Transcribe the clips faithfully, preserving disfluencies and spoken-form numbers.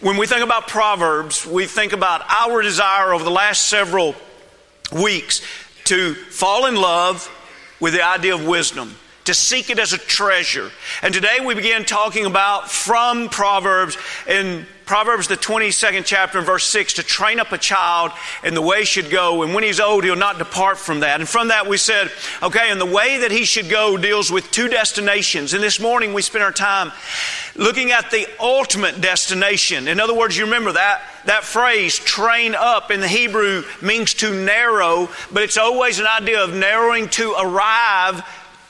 When we think about Proverbs, we think about our desire over the last several weeks to fall in love with the idea of wisdom, to seek it as a treasure. And today we begin talking about from Proverbs, in Proverbs the twenty-second chapter and verse six, to train up a child in the way he should go, and when he's old he'll not depart from that. And from that we said, okay, and the way that he should go deals with two destinations. And this morning we spent our time looking at the ultimate destination. In other words, you remember that that phrase, train up, in the Hebrew means to narrow, but it's always an idea of narrowing to arrive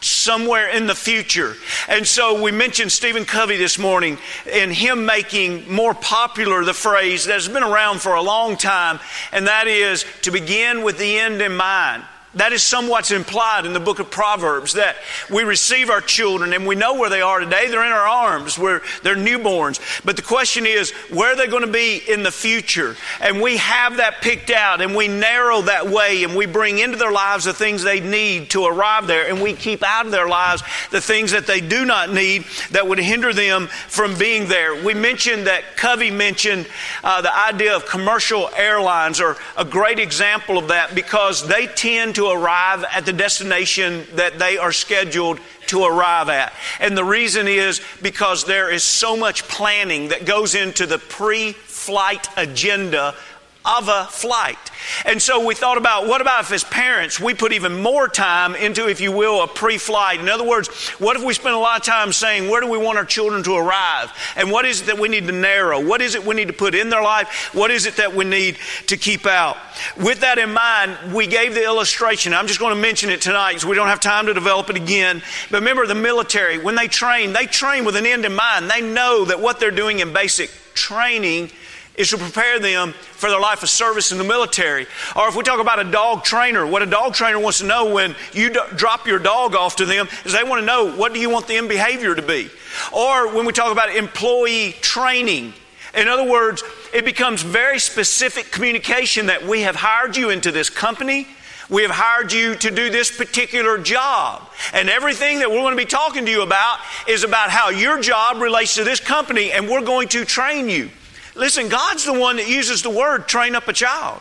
somewhere in the future. And so we mentioned Stephen Covey this morning and him making more popular the phrase that's been around for a long time, and that is to begin with the end in mind. That is somewhat implied in the book of Proverbs, that we receive our children and we know where they are today. They're in our arms. We're, they're newborns. But the question is, where are they going to be in the future? And we have that picked out, and we narrow that way, and we bring into their lives the things they need to arrive there, and we keep out of their lives the things that they do not need that would hinder them from being there. We mentioned that Covey mentioned uh, the idea of commercial airlines are a great example of that, because they tend to to arrive at the destination that they are scheduled to arrive at. And the reason is because there is so much planning that goes into the pre-flight agenda of a flight. And so we thought about, what about if as parents we put even more time into, if you will, a pre-flight? In other words, what if we spend a lot of time saying, where do we want our children to arrive? And what is it that we need to narrow? What is it we need to put in their life? What is it that we need to keep out? With that in mind, we gave the illustration. I'm just going to mention it tonight because we don't have time to develop it again. But remember, the military, when they train, they train with an end in mind. They know that what they're doing in basic training is to prepare them for their life of service in the military. Or if we talk about a dog trainer, what a dog trainer wants to know when you do- drop your dog off to them is they want to know, what do you want the end behavior to be? Or when we talk about employee training, in other words, it becomes very specific communication that we have hired you into this company. We have hired you to do this particular job. And everything that we're going to be talking to you about is about how your job relates to this company, and we're going to train you. Listen, God's the one that uses the word train up a child.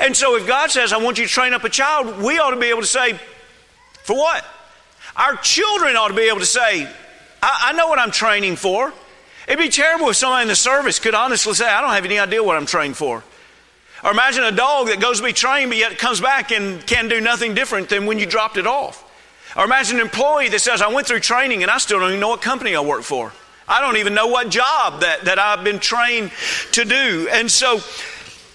And so if God says, I want you to train up a child, we ought to be able to say, for what? Our children ought to be able to say, I, I know what I'm training for. It'd be terrible if somebody in the service could honestly say, I don't have any idea what I'm trained for. Or imagine a dog that goes to be trained, but yet comes back and can do nothing different than when you dropped it off. Or imagine an employee that says, I went through training and I still don't even know what company I work for. I don't even know what job that, that I've been trained to do. And so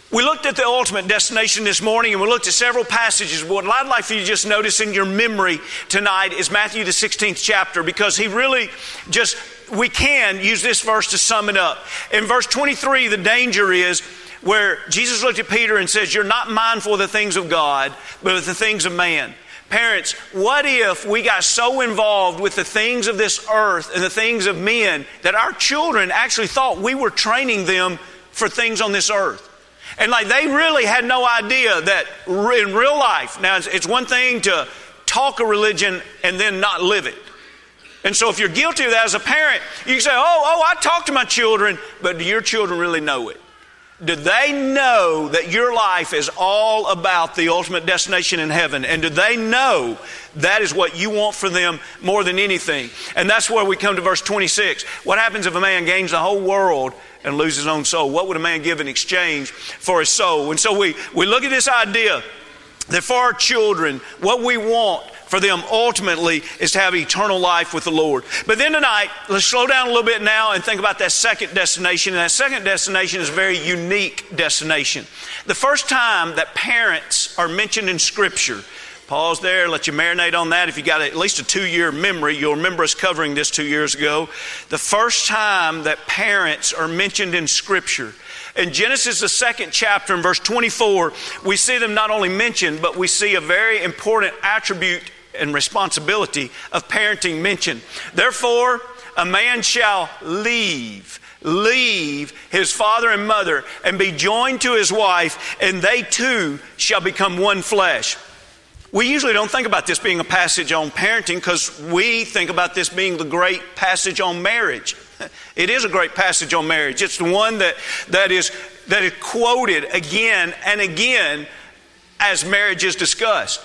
we looked at the ultimate destination this morning, and we looked at several passages. What I'd like for you to just notice in your memory tonight is Matthew the sixteenth chapter, because he really just, we can use this verse to sum it up. In verse twenty-three, the danger is where Jesus looked at Peter and says, you're not mindful of the things of God, but of the things of man. Parents, what if we got so involved with the things of this earth and the things of men that our children actually thought we were training them for things on this earth? And like they really had no idea that in real life, now it's one thing to talk a religion and then not live it. And so if you're guilty of that as a parent, you can say, oh, oh, I talk to my children, but do your children really know it? Do they know that your life is all about the ultimate destination in heaven? And do they know that is what you want for them more than anything? And that's where we come to verse twenty-six. What happens if a man gains the whole world and loses his own soul? What would a man give in exchange for his soul? And so we, we look at this idea that for our children, what we want for them ultimately is to have eternal life with the Lord. But then tonight, let's slow down a little bit now and think about that second destination. And that second destination is a very unique destination. The first time that parents are mentioned in Scripture, pause there, let you marinate on that. If you got at least a two-year memory, you'll remember us covering this two years ago. The first time that parents are mentioned in Scripture, in Genesis, the second chapter, in verse twenty-four, we see them not only mentioned, but we see a very important attribute and responsibility of parenting mentioned. Therefore, a man shall leave, leave his father and mother and be joined to his wife, and they two shall become one flesh. We usually don't think about this being a passage on parenting because we think about this being the great passage on marriage. It is a great passage on marriage. It's the one that, that is that is quoted again and again as marriage is discussed.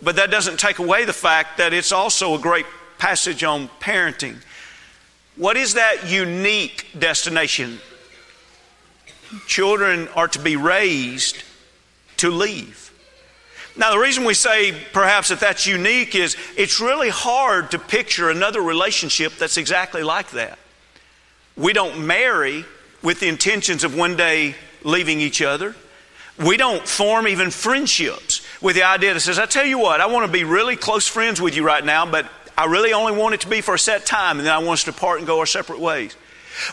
But that doesn't take away the fact that it's also a great passage on parenting. What is that unique destination? Children are to be raised to leave. Now, the reason we say perhaps that that's unique is it's really hard to picture another relationship that's exactly like that. We don't marry with the intentions of one day leaving each other. We don't form even friendships with the idea that says, I tell you what, I want to be really close friends with you right now, but I really only want it to be for a set time, and then I want us to part and go our separate ways.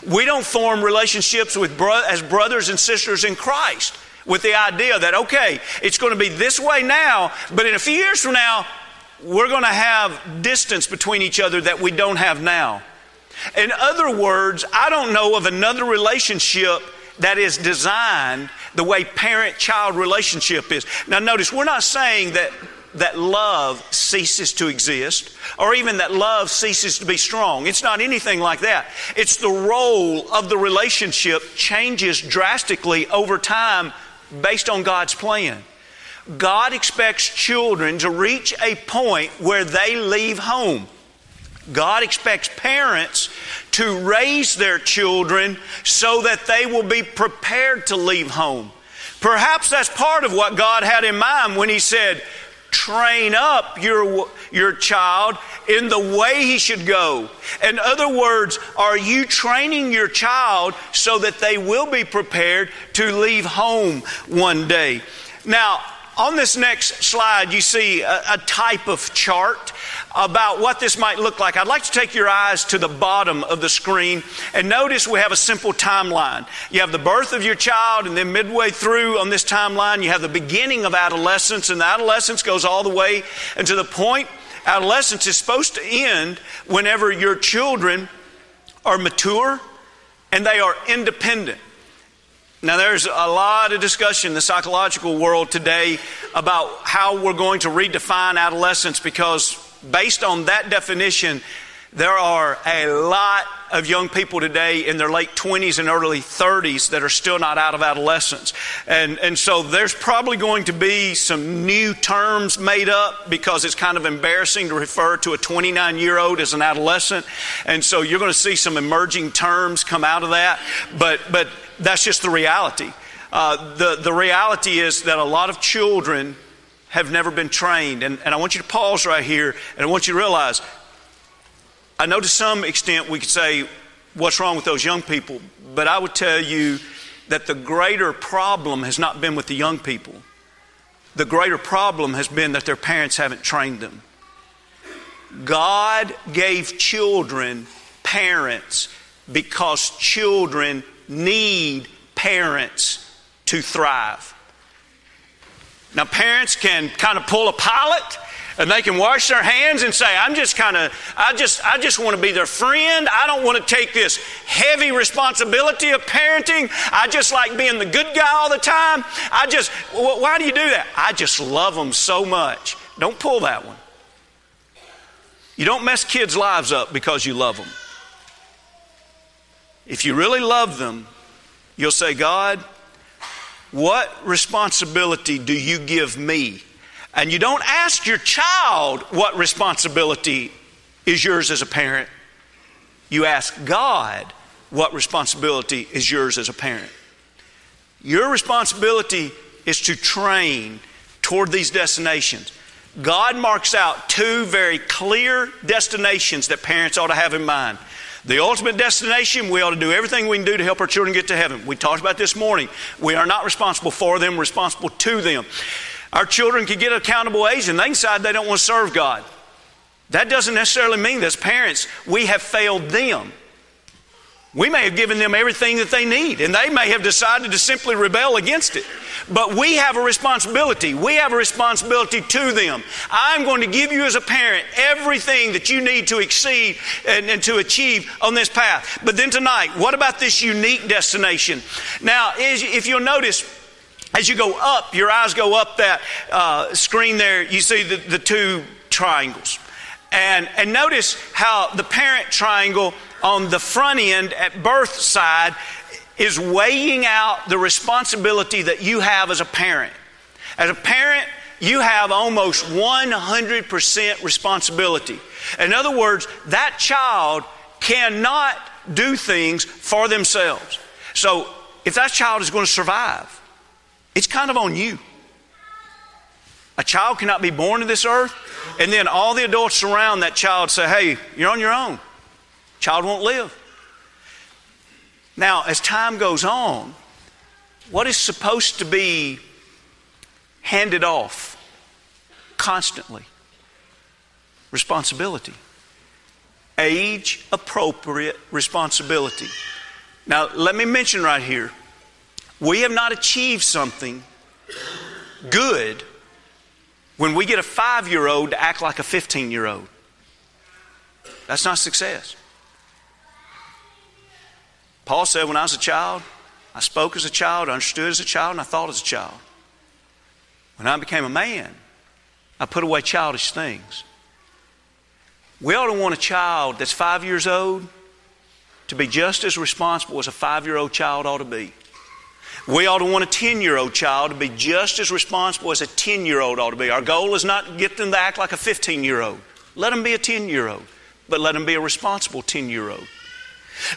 We don't form relationships with bro- as brothers and sisters in Christ with the idea that, okay, it's going to be this way now, but in a few years from now, we're going to have distance between each other that we don't have now. In other words, I don't know of another relationship that is designed the way parent-child relationship is. Now notice, we're not saying that that love ceases to exist, or even that love ceases to be strong. It's not anything like that. It's the role of the relationship changes drastically over time based on God's plan. God expects children to reach a point where they leave home. God expects parents to raise their children so that they will be prepared to leave home. Perhaps that's part of what God had in mind when He said, train up your your child in the way he should go. In other words, are you training your child so that they will be prepared to leave home one day? Now, on this next slide, you see a, a type of chart about what this might look like. I'd like to take your eyes to the bottom of the screen and notice we have a simple timeline. You have the birth of your child, and then midway through on this timeline, you have the beginning of adolescence, and the adolescence goes all the way and to the point adolescence is supposed to end whenever your children are mature and they are independent. Now, there's a lot of discussion in the psychological world today about how we're going to redefine adolescence, because based on that definition, there are a lot of young people today in their late twenties and early thirties that are still not out of adolescence. And and so there's probably going to be some new terms made up, because it's kind of embarrassing to refer to a twenty-nine-year-old as an adolescent. And so you're going to see some emerging terms come out of that. But but that's just the reality. Uh, the, the reality is that a lot of children have never been trained. And, and I want you to pause right here, and I want you to realize, I know to some extent we could say, what's wrong with those young people? But I would tell you that the greater problem has not been with the young people. The greater problem has been that their parents haven't trained them. God gave children parents because children need parents to thrive. Now, parents can kind of pull a pilot, and they can wash their hands and say, I'm just kind of, I just, I just want to be their friend. I don't want to take this heavy responsibility of parenting. I just like being the good guy all the time. I just, why do you do that? I just love them so much. Don't pull that one. You don't mess kids' lives up because you love them. If you really love them, you'll say, God, what responsibility do you give me? And you don't ask your child what responsibility is yours as a parent. You ask God what responsibility is yours as a parent. Your responsibility is to train toward these destinations. God marks out two very clear destinations that parents ought to have in mind. The ultimate destination, we ought to do everything we can do to help our children get to heaven. We talked about this morning. We are not responsible for them, we're responsible to them. Our children can get accountable age and they decide they don't want to serve God. That doesn't necessarily mean that as parents, we have failed them. We may have given them everything that they need, and they may have decided to simply rebel against it. But we have a responsibility. We have a responsibility to them. I'm going to give you as a parent everything that you need to exceed and, and to achieve on this path. But then tonight, what about this unique destination? Now, is, if you'll notice, as you go up, your eyes go up that uh, screen there, you see the, the two triangles. And, and notice how the parent triangle on the front end at birth side is weighing out the responsibility that you have as a parent. As a parent, you have almost one hundred percent responsibility. In other words, that child cannot do things for themselves. So if that child is going to survive, it's kind of on you. A child cannot be born to this earth, and then all the adults around that child say, hey, you're on your own. Child won't live. Now, as time goes on, what is supposed to be handed off constantly? Responsibility. Age-appropriate responsibility. Now, let me mention right here, we have not achieved something good when we get a five-year-old to act like a fifteen-year-old. That's not success. Paul said, when I was a child, I spoke as a child, I understood as a child, and I thought as a child. When I became a man, I put away childish things. We ought to want a child that's five years old to be just as responsible as a five-year-old child ought to be. We ought to want a ten-year-old child to be just as responsible as a ten-year-old ought to be. Our goal is not to get them to act like a fifteen-year-old. Let them be a ten-year-old, but let them be a responsible ten-year-old.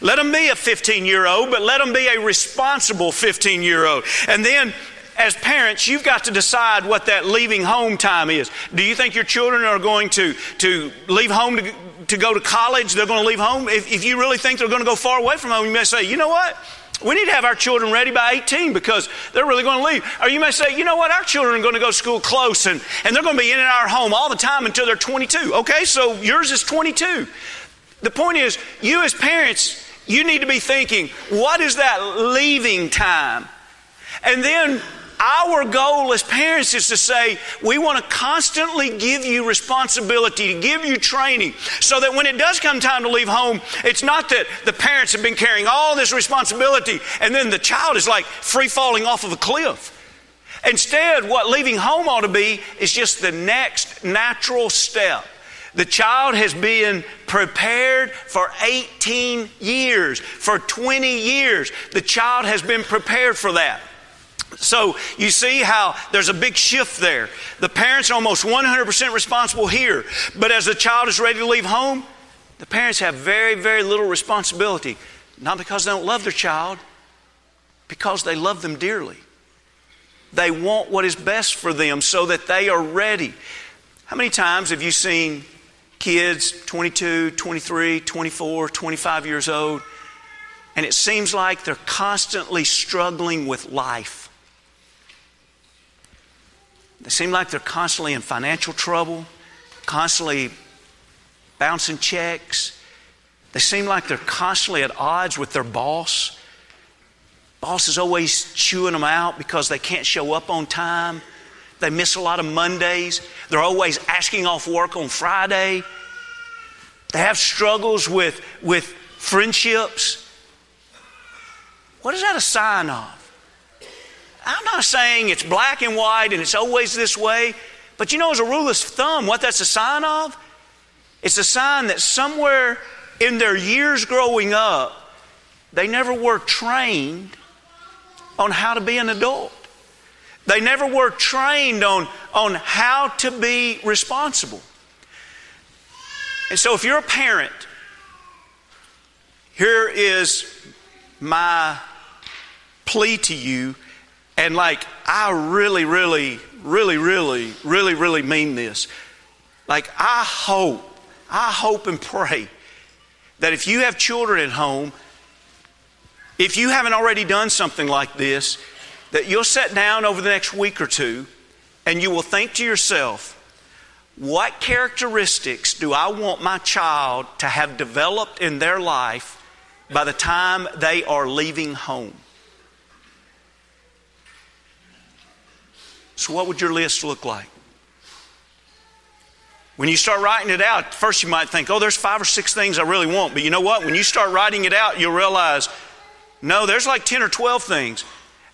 Let them be a fifteen-year-old, but let them be a responsible fifteen-year-old. And then, as parents, you've got to decide what that leaving home time is. Do you think your children are going to, to leave home to, to go to college? They're going to leave home? If, if you really think they're going to go far away from home, you may say, you know what? We need to have our children ready by eighteen because they're really going to leave. Or you may say, you know what? Our children are going to go to school close and, and they're going to be in and out of our home all the time until they're twenty-two. Okay, so yours is twenty-two. The point is, you as parents, you need to be thinking, what is that leaving time? And then our goal as parents is to say, we want to constantly give you responsibility, to give you training, so that when it does come time to leave home, it's not that the parents have been carrying all this responsibility and then the child is like free falling off of a cliff. Instead, what leaving home ought to be is just the next natural step. The child has been prepared for eighteen years, for twenty years. The child has been prepared for that. So you see how there's a big shift there. The parents are almost one hundred percent responsible here. But as the child is ready to leave home, the parents have very, very little responsibility. Not because they don't love their child, because they love them dearly. They want what is best for them so that they are ready. How many times have you seen kids twenty-two, twenty-three, twenty-four, twenty-five years old, and it seems like they're constantly struggling with life? They seem like they're constantly in financial trouble, constantly bouncing checks. They seem like they're constantly at odds with their boss. Boss is always chewing them out because they can't show up on time. They miss a lot of Mondays. They're always asking off work on Friday. They have struggles with, with friendships. What is that a sign of? I'm not saying it's black and white and it's always this way, but you know, as a rule of thumb, what that's a sign of? It's a sign that somewhere in their years growing up, they never were trained on how to be an adult. They never were trained on, on how to be responsible. And so if you're a parent, here is my plea to you. And like, I really, really, really, really, really, really mean this. Like, I hope, I hope and pray that if you have children at home, if you haven't already done something like this, that you'll sit down over the next week or two and you will think to yourself, what characteristics do I want my child to have developed in their life by the time they are leaving home? So what would your list look like? When you start writing it out, first you might think, oh, there's five or six things I really want. But you know what? When you start writing it out, you'll realize, no, there's like ten or twelve things.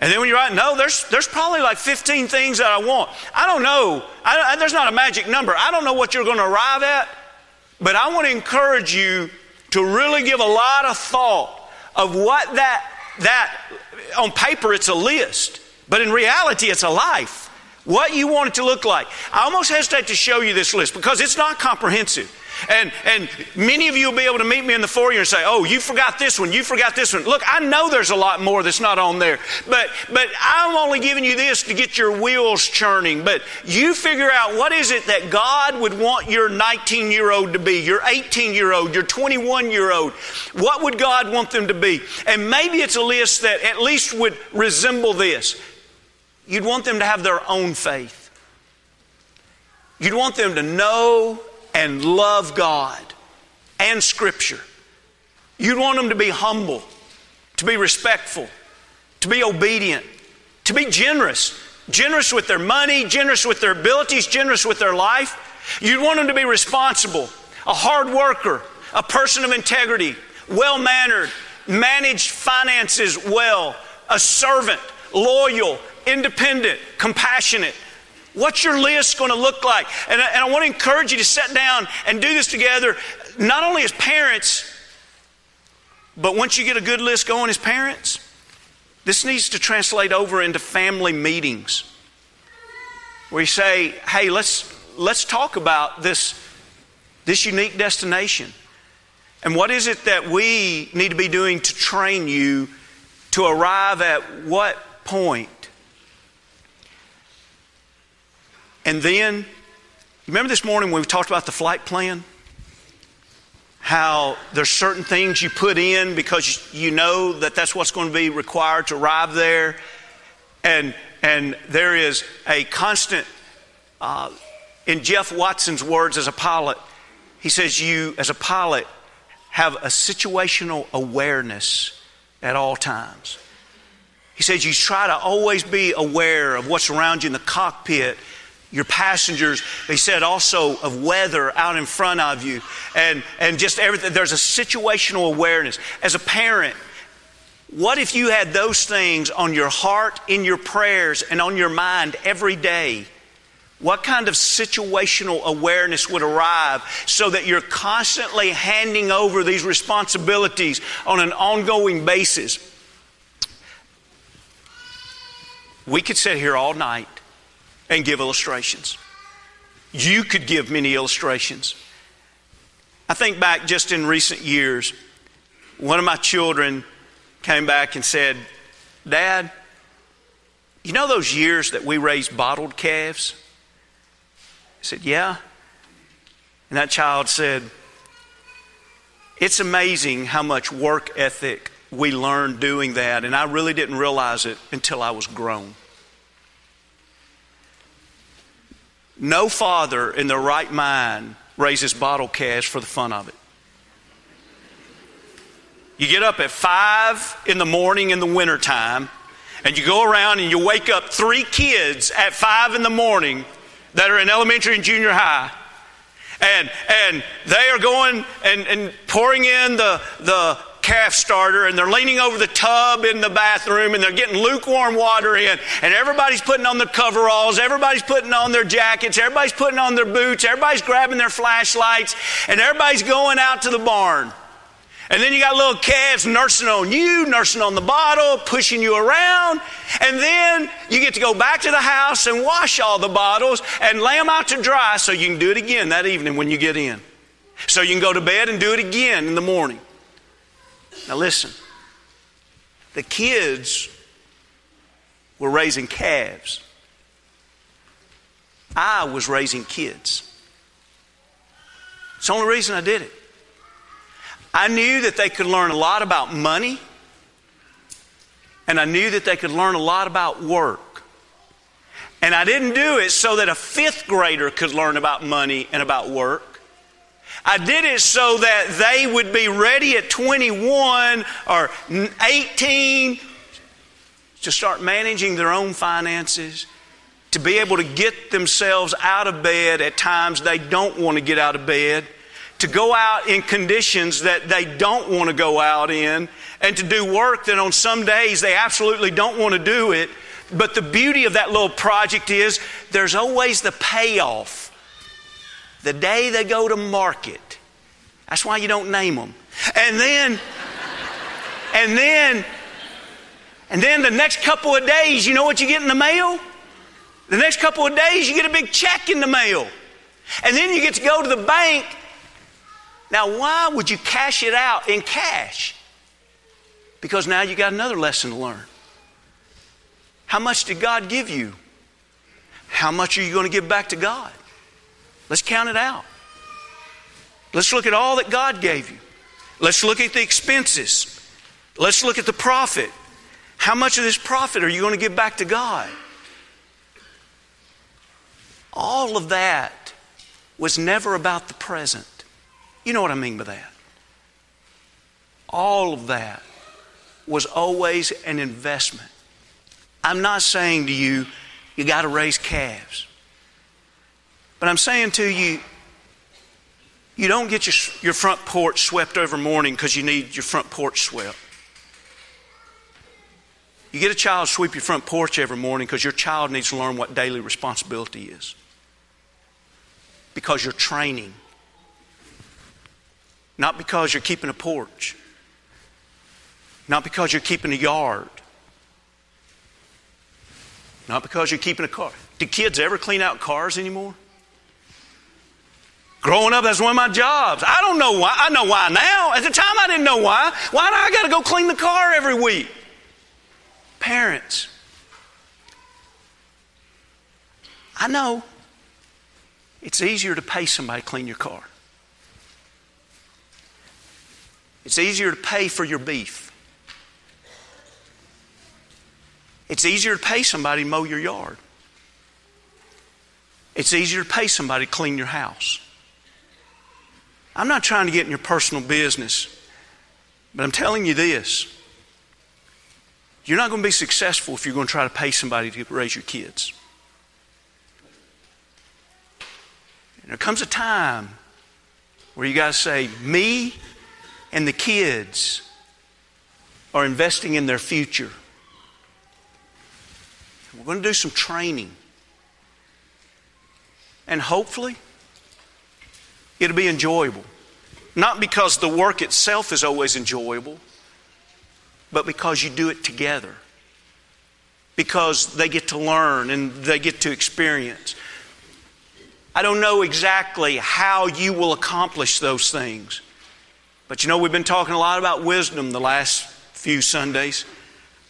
And then when you write, no, there's there's probably like fifteen things that I want. I don't know. I, I, there's not a magic number. I don't know what you're going to arrive at, But I want to encourage you to really give a lot of thought of what that, that on paper it's a list, but in reality it's a life. What you want it to look like. I almost hesitate to show you this list because it's not comprehensive. And and many of you will be able to meet me in the foyer and say, oh, you forgot this one, you forgot this one. Look, I know there's a lot more that's not on there. But but I'm only giving you this to get your wheels churning. But you figure out what is it that God would want your nineteen-year-old to be, your eighteen-year-old, your twenty-one-year-old. What would God want them to be? And maybe it's a list that at least would resemble this. You'd want them to have their own faith. You'd want them to know and love God and Scripture. You'd want them to be humble, to be respectful, to be obedient, to be generous. Generous with their money, generous with their abilities, generous with their life. You'd want them to be responsible, a hard worker, a person of integrity, well-mannered, managed finances well, a servant, loyal, independent, compassionate. What's your list going to look like? And I, and I want to encourage you to sit down and do this together, not only as parents, but once you get a good list going as parents, this needs to translate over into family meetings where you say, hey, let's let's talk about this, this unique destination. And what is it that we need to be doing to train you to arrive at what point? And then, remember this morning when we talked about the flight plan? How there's certain things you put in because you know that that's what's going to be required to arrive there. And and there is a constant, uh, in Jeff Watson's words as a pilot, he says you, as a pilot, have a situational awareness at all times. He says you try to always be aware of what's around you in the cockpit, your passengers, he said also of weather out in front of you and, and just everything. There's a situational awareness. As a parent, what if you had those things on your heart, in your prayers, and on your mind every day? What kind of situational awareness would arrive so that you're constantly handing over these responsibilities on an ongoing basis? We could sit here all night and give illustrations. You could give many illustrations. I think back just in recent years, one of my children came back and said, Dad, you know those years that we raised bottled calves? I said, yeah. And that child said, it's amazing how much work ethic we learned doing that, and I really didn't realize it until I was grown. No father in their right mind raises bottle calves for the fun of it. You get up at five in the morning in the wintertime, and you go around and you wake up three kids at five in the morning that are in elementary and junior high. And and they are going and, and pouring in the the calf starter, and they're leaning over the tub in the bathroom, and they're getting lukewarm water in, and everybody's putting on their coveralls, everybody's putting on their jackets, everybody's putting on their boots, everybody's grabbing their flashlights, and everybody's going out to the barn. And then you got little calves nursing on you, nursing on the bottle, pushing you around. And then you get to go back to the house and wash all the bottles and lay them out to dry so you can do it again that evening when you get in. So you can go to bed and do it again in the morning. Now listen, the kids were raising calves. I was raising kids. It's the only reason I did it. I knew that they could learn a lot about money, and I knew that they could learn a lot about work. And I didn't do it so that a fifth grader could learn about money and about work. I did it so that they would be ready at twenty-one or eighteen to start managing their own finances, to be able to get themselves out of bed at times they don't want to get out of bed, to go out in conditions that they don't want to go out in, and to do work that on some days they absolutely don't want to do it. But the beauty of that little project is there's always the payoff. The day they go to market, That's why you don't name them. And then, and then, and then the next couple of days, you know what you get in the mail? The next couple of days, you get a big check in the mail. And then you get to go to the bank. Now, why would you cash it out in cash? Because now you got another lesson to learn. How much did God give you? How much are you going to give back to God? Let's count it out. Let's look at all that God gave you. Let's look at the expenses. Let's look at the profit. How much of this profit are you going to give back to God? All of that was never about the present. You know what I mean by that. All of that was always an investment. I'm not saying to you, you got to raise calves. But I'm saying to you, you don't get your, your front porch swept over morning because you need your front porch swept. You get a child to sweep your front porch every morning because your child needs to learn what daily responsibility is. Because you're training. Not because you're keeping a porch. Not because you're keeping a yard. Not because you're keeping a car. Do kids ever clean out cars anymore? Growing up, that's one of my jobs. I don't know why. I know why now. At the time, I didn't know why. Why do I got to go clean the car every week? Parents. I know it's easier to pay somebody to clean your car. It's easier to pay for your beef. It's easier to pay somebody to mow your yard. It's easier to pay somebody to clean your house. I'm not trying to get in your personal business, but I'm telling you this. You're not going to be successful if you're going to try to pay somebody to raise your kids. And there comes a time where you got to say, me and the kids are investing in their future. We're going to do some training. And hopefully, it'll be enjoyable. Not because the work itself is always enjoyable, but because you do it together. Because they get to learn and they get to experience. I don't know exactly how you will accomplish those things. But you know, we've been talking a lot about wisdom the last few Sundays.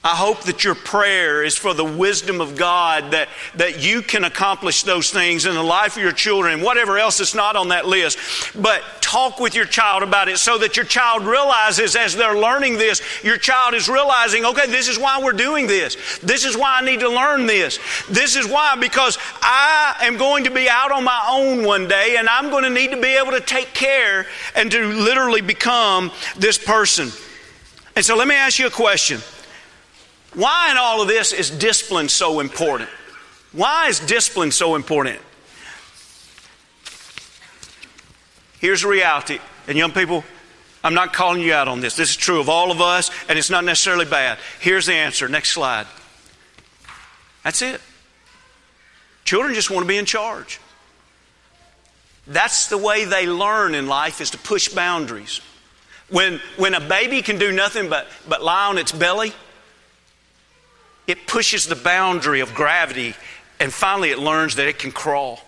I hope that your prayer is for the wisdom of God that, that you can accomplish those things in the life of your children and whatever else that's not on that list. But talk with your child about it so that your child realizes as they're learning this, your child is realizing, okay, this is why we're doing this. This is why I need to learn this. This is why, because I am going to be out on my own one day and I'm going to need to be able to take care and to literally become this person. And so let me ask you a question. Why in all of this is discipline so important? Why is discipline so important? Here's the reality. And young people, I'm not calling you out on this. This is true of all of us, and it's not necessarily bad. Here's the answer. Next slide. That's it. Children just want to be in charge. That's the way they learn in life, is to push boundaries. When, when a baby can do nothing but, but lie on its belly, it pushes the boundary of gravity, and finally it learns that it can crawl.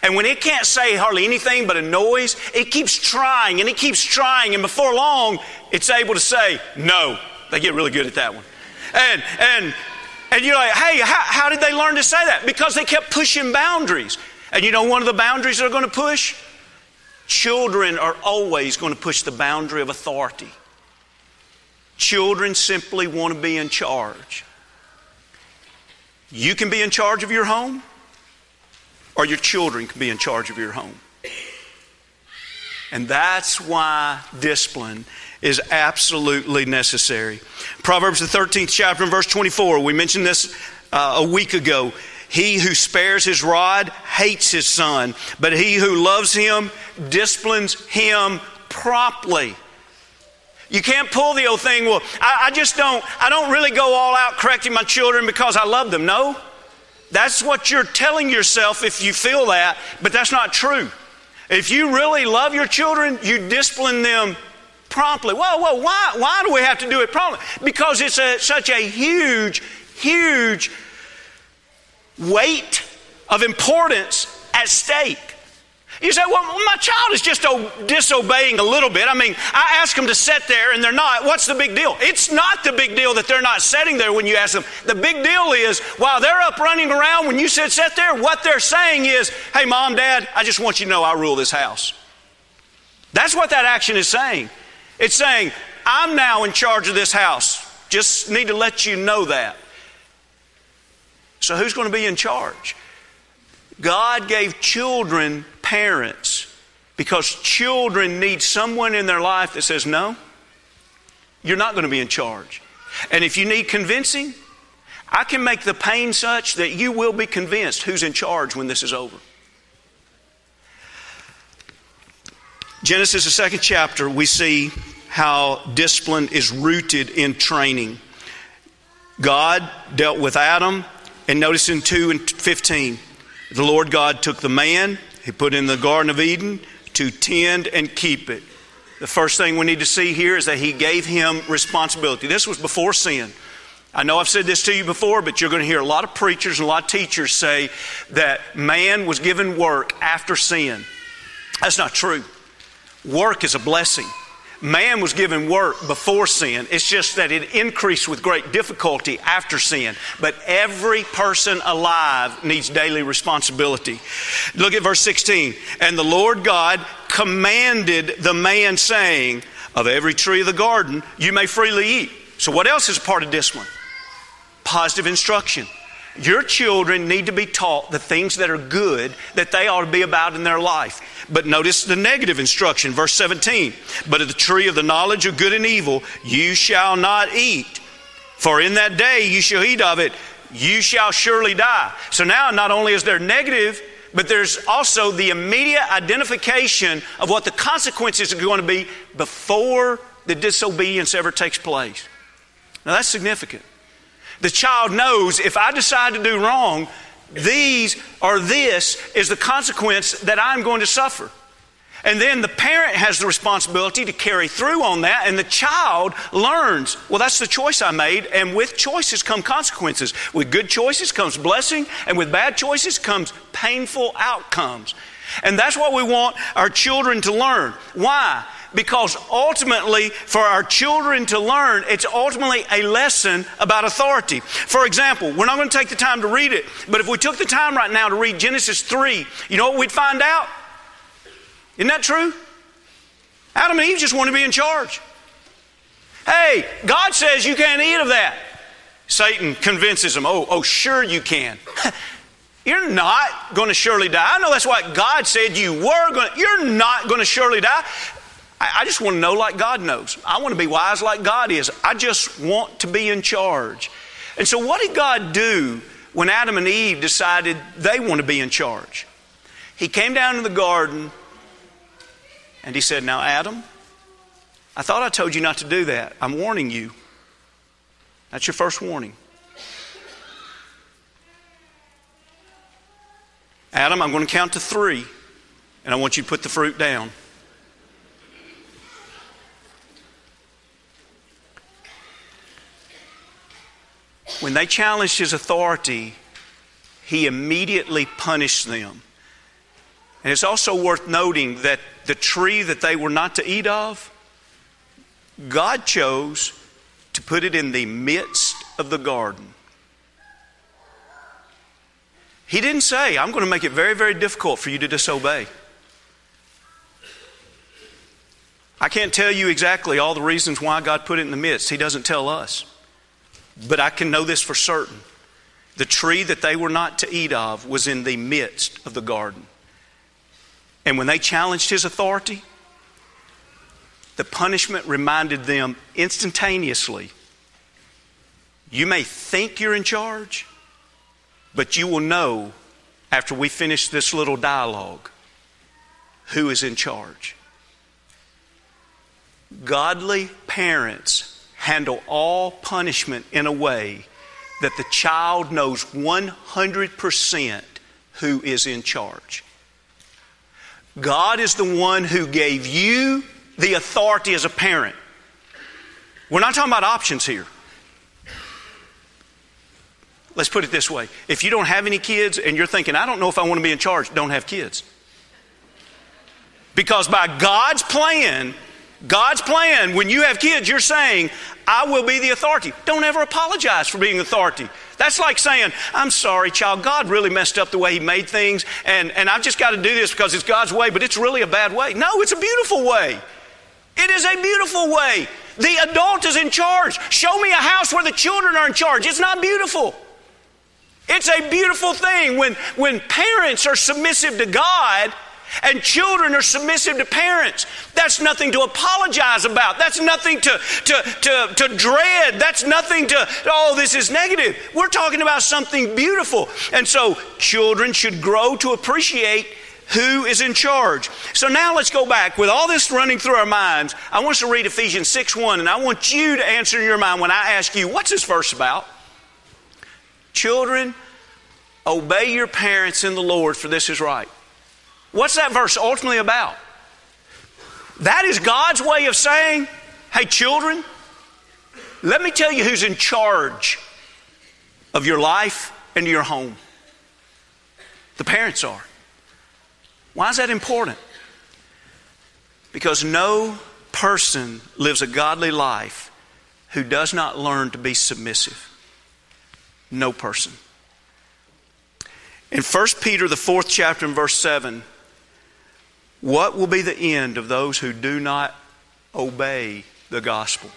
And when it can't say hardly anything but a noise, it keeps trying and it keeps trying, and before long, it's able to say no. They get really good at that one. And and and you're like, hey, how, how did they learn to say that? Because they kept pushing boundaries. And you know one of the boundaries they're going to push? Children are always going to push the boundary of authority. Children simply want to be in charge. You can be in charge of your home, or your children can be in charge of your home. And that's why discipline is absolutely necessary. Proverbs, the thirteenth chapter and verse twenty-four, we mentioned this uh, a week ago. He who spares his rod hates his son, but he who loves him disciplines him promptly. You can't pull the old thing, well, I, I just don't, I don't really go all out correcting my children because I love them. No, that's what you're telling yourself if you feel that, but that's not true. If you really love your children, you discipline them promptly. Whoa, whoa, why, why do we have to do it promptly? Because it's a, such a huge, huge weight of importance at stake. You say, well, my child is just disobeying a little bit. I mean, I ask them to sit there and they're not. What's the big deal? It's not the big deal that they're not sitting there when you ask them. The big deal is, while they're up running around, when you said sit there, what they're saying is, hey, Mom, Dad, I just want you to know I rule this house. That's what that action is saying. It's saying, I'm now in charge of this house. Just need to let you know that. So who's going to be in charge? God gave children parents because children need someone in their life that says, no, you're not going to be in charge. And if you need convincing, I can make the pain such that you will be convinced who's in charge when this is over. Genesis, the second chapter, we see how discipline is rooted in training. God dealt with Adam, and notice in two and fifteen, the Lord God took the man, he put in the Garden of Eden to tend and keep it. The first thing we need to see here is that he gave him responsibility. This was before sin. I know I've said this to you before, but you're going to hear a lot of preachers and a lot of teachers say that man was given work after sin. That's not true. Work is a blessing. Man was given work before sin. It's just that it increased with great difficulty after sin. But every person alive needs daily responsibility. Look at verse sixteen. And the Lord God commanded the man, saying, of every tree of the garden you may freely eat. So what else is a part of discipline? Positive instruction. Your children need to be taught the things that are good that they ought to be about in their life. But notice the negative instruction, verse seventeen. But of the tree of the knowledge of good and evil, you shall not eat. For in that day you shall eat of it, you shall surely die. So now not only is there negative, but there's also the immediate identification of what the consequences are going to be before the disobedience ever takes place. Now that's significant. The child knows, if I decide to do wrong, these or this is the consequence that I'm going to suffer. And then the parent has the responsibility to carry through on that, and the child learns, well, that's the choice I made, and with choices come consequences. With good choices comes blessing, and with bad choices comes painful outcomes. And that's what we want our children to learn. Why? Because ultimately, for our children to learn, it's ultimately a lesson about authority. For example, we're not going to take the time to read it, but if we took the time right now to read Genesis three, you know what we'd find out? Isn't that true? Adam and Eve just want to be in charge. Hey, God says you can't eat of that. Satan convinces them, oh, oh, sure you can. You're not going to surely die. I know that's what God said you were going to. You're not going to surely die. I just want to know like God knows. I want to be wise like God is. I just want to be in charge. And so what did God do when Adam and Eve decided they want to be in charge? He came down to the garden and he said, now, Adam, I thought I told you not to do that. I'm warning you. That's your first warning. Adam, I'm going to count to three, and I want you to put the fruit down. When they challenged his authority, he immediately punished them. And it's also worth noting that the tree that they were not to eat of, God chose to put it in the midst of the garden. He didn't say, I'm going to make it very, very difficult for you to disobey. I can't tell you exactly all the reasons why God put it in the midst. He doesn't tell us. But I can know this for certain. The tree that they were not to eat of was in the midst of the garden. And when they challenged his authority, the punishment reminded them instantaneously, you may think you're in charge, but you will know after we finish this little dialogue who is in charge. Godly parents handle all punishment in a way that the child knows one hundred percent who is in charge. God is the one who gave you the authority as a parent. We're not talking about options here. Let's put it this way. If you don't have any kids and you're thinking, I don't know if I want to be in charge, don't have kids. Because by God's plan, God's plan, when you have kids, you're saying, I will be the authority. Don't ever apologize for being authority. That's like saying, I'm sorry, child, God really messed up the way he made things, and, and I've just got to do this because it's God's way, but it's really a bad way. No, it's a beautiful way. It is a beautiful way. The adult is in charge. Show me a house where the children are in charge. It's not beautiful. It's a beautiful thing when, when parents are submissive to God, and children are submissive to parents. That's nothing to apologize about. That's nothing to, to, to, to dread. That's nothing to, oh, this is negative. We're talking about something beautiful. And so children should grow to appreciate who is in charge. So now let's go back. With all this running through our minds, I want us to read Ephesians six one, and I want you to answer in your mind when I ask you, what's this verse about? Children, obey your parents in the Lord, for this is right. What's that verse ultimately about? That is God's way of saying, hey, children, let me tell you who's in charge of your life and your home. The parents are. Why is that important? Because no person lives a godly life who does not learn to be submissive. No person. In First Peter, the fourth chapter and verse seven, what will be the end of those who do not obey the gospel?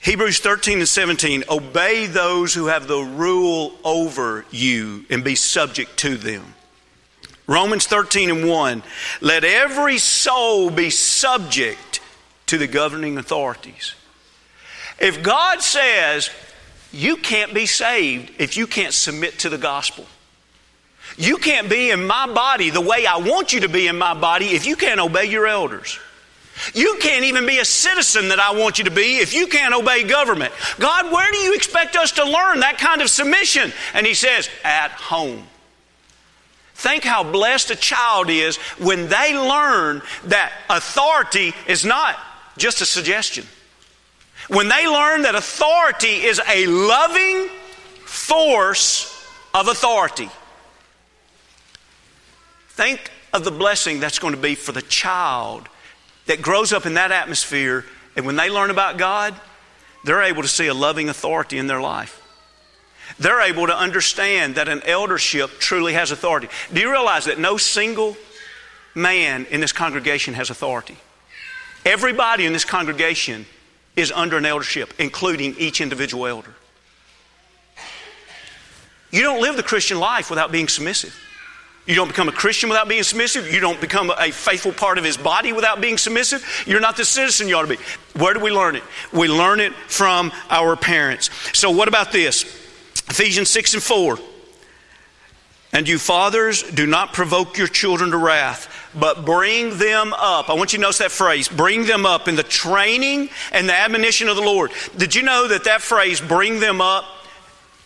Hebrews thirteen and seventeen, obey those who have the rule over you and be subject to them. Romans thirteen and one, let every soul be subject to the governing authorities. If God says, you can't be saved if you can't submit to the gospel. You can't be in my body the way I want you to be in my body if you can't obey your elders. You can't even be a citizen that I want you to be if you can't obey government. God, where do you expect us to learn that kind of submission? And he says, at home. Think how blessed a child is when they learn that authority is not just a suggestion. When they learn that authority is a loving force of authority. Think of the blessing that's going to be for the child that grows up in that atmosphere, and when they learn about God, they're able to see a loving authority in their life. They're able to understand that an eldership truly has authority. Do you realize that no single man in this congregation has authority? Everybody in this congregation is under an eldership, including each individual elder. You don't live the Christian life without being submissive. You don't become a Christian without being submissive. You don't become a faithful part of his body without being submissive. You're not the citizen you ought to be. Where do we learn it? We learn it from our parents. So what about this? Ephesians six and four. And you fathers, do not provoke your children to wrath, but bring them up. I want you to notice that phrase, bring them up, in the training and the admonition of the Lord. Did you know that that phrase, bring them up,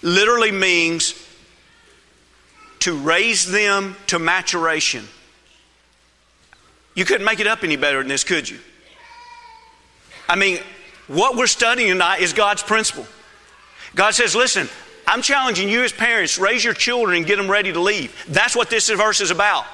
literally means to raise them to maturation? You couldn't make it up any better than this, could you? I mean, what we're studying tonight is God's principle. God says, listen, I'm challenging you as parents, raise your children and get them ready to leave. That's what this verse is about.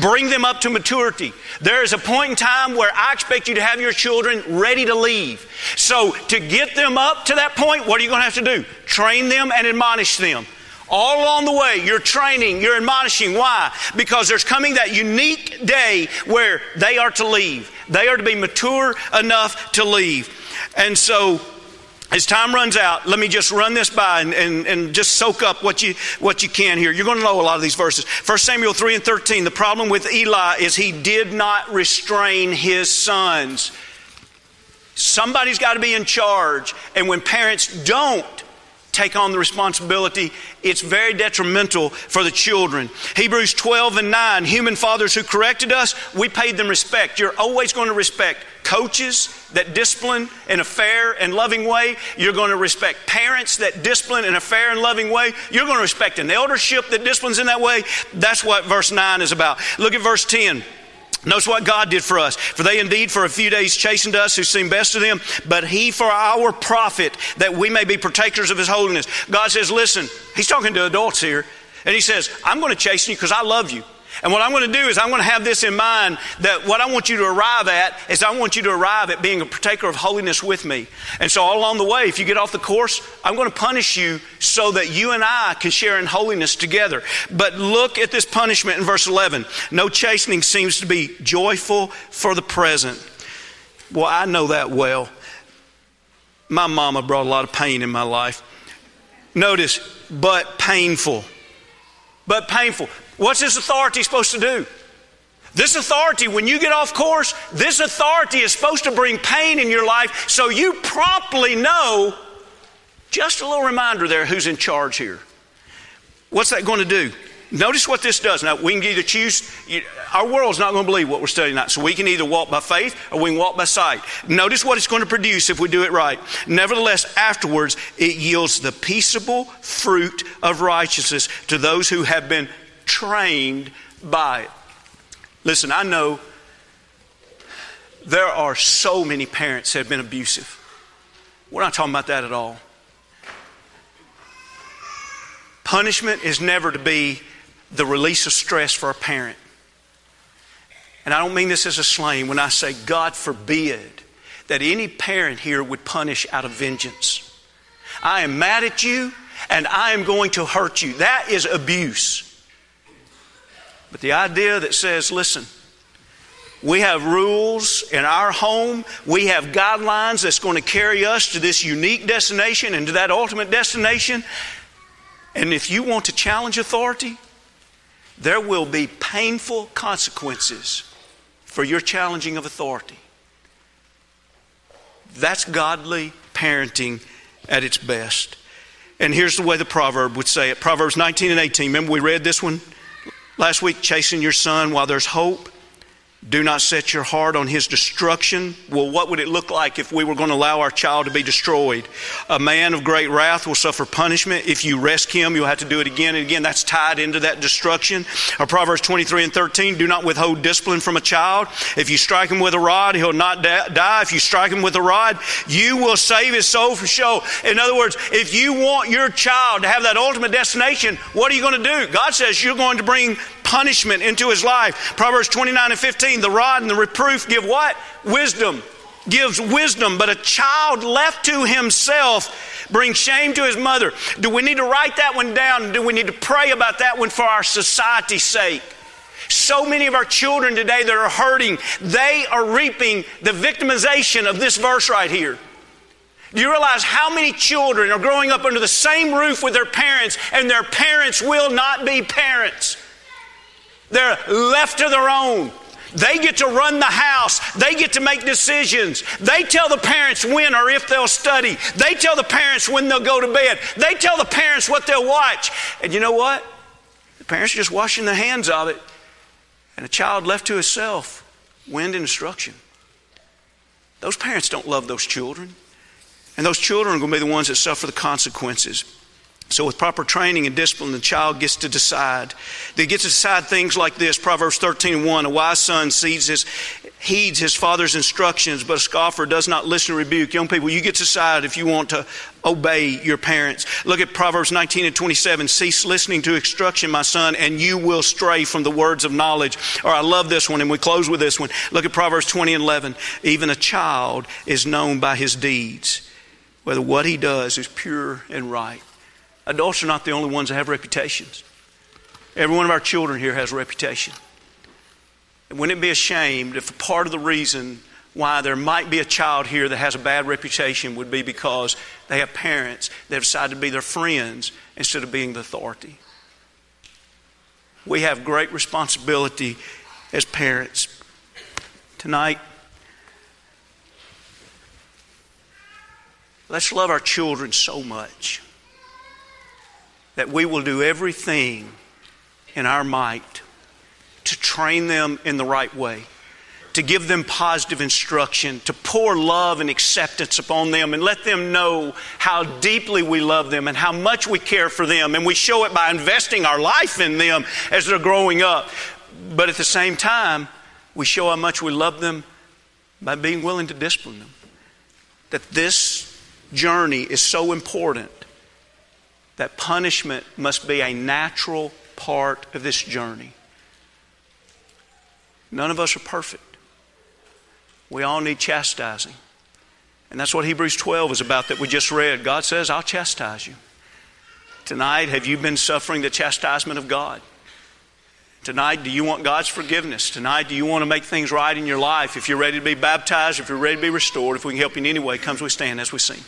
Bring them up to maturity. There is a point in time where I expect you to have your children ready to leave. So to get them up to that point, what are you going to have to do? Train them and admonish them. All along the way, you're training, you're admonishing. Why? Because there's coming that unique day where they are to leave. They are to be mature enough to leave. And so, as time runs out, let me just run this by and, and, and just soak up what you what you can here. You're going to know a lot of these verses. First Samuel three and thirteen, the problem with Eli is he did not restrain his sons. Somebody's got to be in charge. And when parents don't take on the responsibility, it's very detrimental for the children. Hebrews twelve and nine, human fathers who corrected us, we paid them respect. You're always going to respect coaches that discipline in a fair and loving way. You're going to respect parents that discipline in a fair and loving way. You're going to respect an eldership that disciplines in that way. That's what verse nine is about. Look at verse ten. Notice what God did for us. For they indeed for a few days chastened us who seemed best to them, but he for our profit, that we may be partakers of his holiness. God says, listen, he's talking to adults here, and he says, I'm going to chasten you because I love you. And what I'm going to do is I'm going to have this in mind, that what I want you to arrive at is I want you to arrive at being a partaker of holiness with me. And so all along the way, if you get off the course, I'm going to punish you so that you and I can share in holiness together. But look at this punishment in verse eleven. No chastening seems to be joyful for the present. Well, I know that well. My mama brought a lot of pain in my life. Notice, but painful. But painful. What's this authority supposed to do? This authority, when you get off course, this authority is supposed to bring pain in your life so you promptly know, just a little reminder there, who's in charge here. What's that going to do? Notice what this does. Now, we can either choose, our world's not going to believe what we're studying tonight, so we can either walk by faith or we can walk by sight. Notice what it's going to produce if we do it right. Nevertheless, afterwards, it yields the peaceable fruit of righteousness to those who have been trained by it. Listen, I know there are so many parents that have been abusive. We're not talking about that at all. Punishment is never to be the release of stress for a parent. And I don't mean this as a slang when I say God forbid that any parent here would punish out of vengeance. I am mad at you and I am going to hurt you. That is abuse. But the idea that says, listen, we have rules in our home. We have guidelines that's going to carry us to this unique destination and to that ultimate destination. And if you want to challenge authority, there will be painful consequences for your challenging of authority. That's godly parenting at its best. And here's the way the proverb would say it. Proverbs nineteen and eighteen. Remember we read this one? Last week, chasten your son while there's hope. Do not set your heart on his destruction. Well, what would it look like if we were going to allow our child to be destroyed? A man of great wrath will suffer punishment. If you risk him, you'll have to do it again and again. That's tied into that destruction. Or Proverbs twenty-three and thirteen, do not withhold discipline from a child. If you strike him with a rod, he'll not die. If you strike him with a rod, you will save his soul from show. In other words, if you want your child to have that ultimate destination, what are you going to do? God says you're going to bring punishment into his life. Proverbs twenty-nine and fifteen, the rod and the reproof give what? Wisdom. Gives wisdom, but a child left to himself brings shame to his mother. Do we need to write that one down? Do we need to pray about that one for our society's sake? So many of our children today that are hurting, they are reaping the victimization of this verse right here. Do you realize how many children are growing up under the same roof with their parents, and their parents will not be parents? They're left to their own. They get to run the house. They get to make decisions. They tell the parents when or if they'll study. They tell the parents when they'll go to bed. They tell the parents what they'll watch. And you know what? The parents are just washing their hands of it. And a child left to himself, wind and destruction. Those parents don't love those children. And those children are going to be the ones that suffer the consequences. So with proper training and discipline, the child gets to decide. They get to decide things like this. Proverbs thirteen and one, a wise son heeds his, heeds his father's instructions, but a scoffer does not listen to rebuke. Young people, you get to decide if you want to obey your parents. Look at Proverbs nineteen and twenty-seven, cease listening to instruction, my son, and you will stray from the words of knowledge. Or I love this one, and we close with this one. Look at Proverbs twenty and eleven, even a child is known by his deeds, whether what he does is pure and right. Adults are not the only ones that have reputations. Every one of our children here has a reputation. And wouldn't it be ashamed if part of the reason why there might be a child here that has a bad reputation would be because they have parents that have decided to be their friends instead of being the authority? We have great responsibility as parents. Tonight, let's love our children so much that we will do everything in our might to train them in the right way, to give them positive instruction, to pour love and acceptance upon them and let them know how deeply we love them and how much we care for them. And we show it by investing our life in them as they're growing up. But at the same time, we show how much we love them by being willing to discipline them. That this journey is so important that punishment must be a natural part of this journey. None of us are perfect. We all need chastising. And that's what Hebrews twelve is about that we just read. God says, I'll chastise you. Tonight, have you been suffering the chastisement of God? Tonight, do you want God's forgiveness? Tonight, do you want to make things right in your life? If you're ready to be baptized, if you're ready to be restored, if we can help you in any way, come as we stand, as we sing.